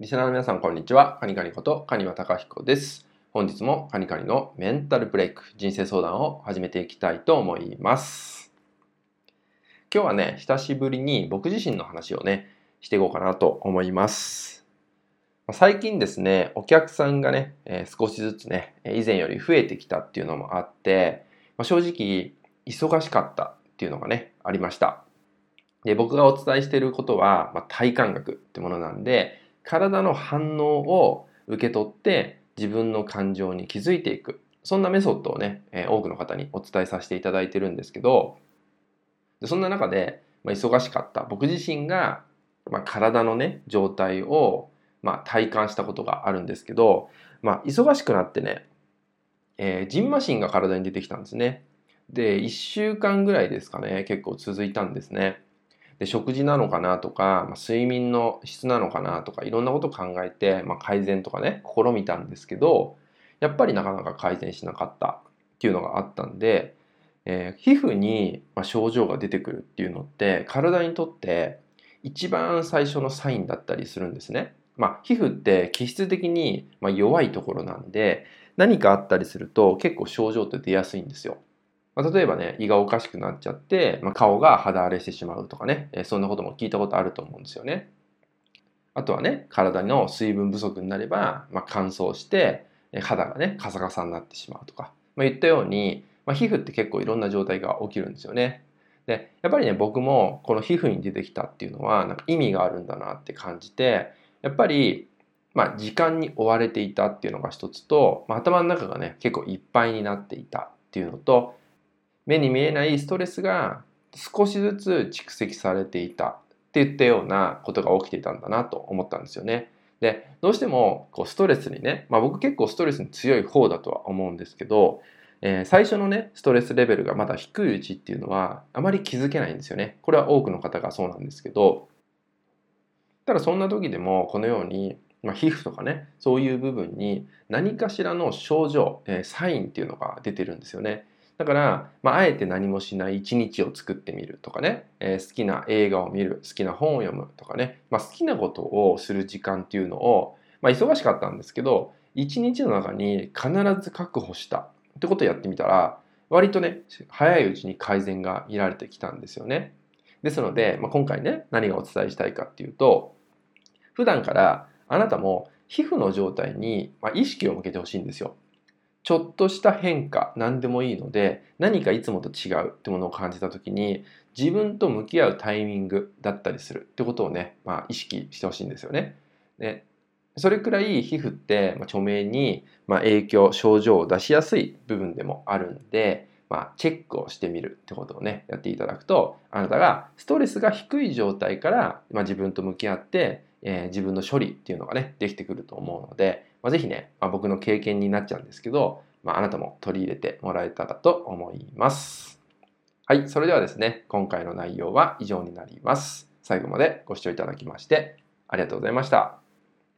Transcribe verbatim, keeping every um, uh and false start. リスナーの皆さん、こんにちは。カニカニこと蟹羽貴彦です。本日もカニカニのメンタルブレイク、人生相談を始めていきたいと思います。今日はね、久しぶりに僕自身の話をねしていこうかなと思います。最近ですね、お客さんがね、えー、少しずつね以前より増えてきたっていうのもあって、まあ、正直忙しかったっていうのがねありました。で、僕がお伝えしていることは、まあ、体感覚ってものなんで、体の反応を受け取って自分の感情に気づいていく、そんなメソッドをね多くの方にお伝えさせていただいてるんですけど、そんな中で忙しかった僕自身が体のね状態を体感したことがあるんですけど、まあ、忙しくなってね、えー、ジンマシンが体に出てきたんですね。で、いっしゅうかんぐらいですかね、結構続いたんですね。で、食事なのかなとか、まあ、睡眠の質なのかなとか、いろんなことを考えて、まあ、改善とかね試みたんですけど、やっぱりなかなか改善しなかったっていうのがあったんで、えー、皮膚に症状が出てくるっていうのって体にとって一番最初のサインだったりするんですね。まあ、皮膚って気質的に弱いところなんで、何かあったりすると結構症状って出やすいんですよ。例えばね、胃がおかしくなっちゃって、まあ、顔が肌荒れしてしまうとかね、そんなことも聞いたことあると思うんですよね。あとはね、体の水分不足になれば、まあ、乾燥して肌がねカサカサになってしまうとか、まあ、言ったように、まあ、皮膚って結構いろんな状態が起きるんですよね。で、やっぱりね、僕もこの皮膚に出てきたっていうのはなんか意味があるんだなって感じて、やっぱり、まあ、時間に追われていたっていうのが一つと、まあ、頭の中がね結構いっぱいになっていたっていうのと、目に見えないストレスが少しずつ蓄積されていたっていったようなことが起きていたんだなと思ったんですよね。で、どうしてもこうストレスにね、まあ、僕結構ストレスに強い方だとは思うんですけど、えー、最初のねストレスレベルがまだ低いうちっていうのはあまり気づけないんですよね。これは多くの方がそうなんですけど、ただそんな時でもこのように、まあ、皮膚とかねそういう部分に何かしらの症状、えー、サインっていうのが出てるんですよね。だから、まあ、あえて何もしない一日を作ってみるとかね、えー、好きな映画を見る、好きな本を読むとかね、まあ、好きなことをする時間っていうのを、まあ、忙しかったんですけど、一日の中に必ず確保したってことをやってみたら、割とね早いうちに改善が見られてきたんですよね。ですので、まあ、今回ね何がお伝えしたいかっていうと、普段からあなたも皮膚の状態に意識を向けてほしいんですよ。ちょっとした変化、何でもいいので、何かいつもと違うってものを感じたときに、自分と向き合うタイミングだったりするってことをね、まあ、意識してほしいんですよね。で、それくらい皮膚って著名に影響、症状を出しやすい部分でもあるんで、まあ、チェックをしてみるってことをねやっていただくと、あなたがストレスが低い状態から、まあ、自分と向き合って、えー、自分の処理っていうのがねできてくると思うので、まあ、ぜひね、まあ、僕の経験になっちゃうんですけど、まあ、あなたも取り入れてもらえたらと思います。はい、それではですね、今回の内容は以上になります。最後までご視聴いただきましてありがとうございました。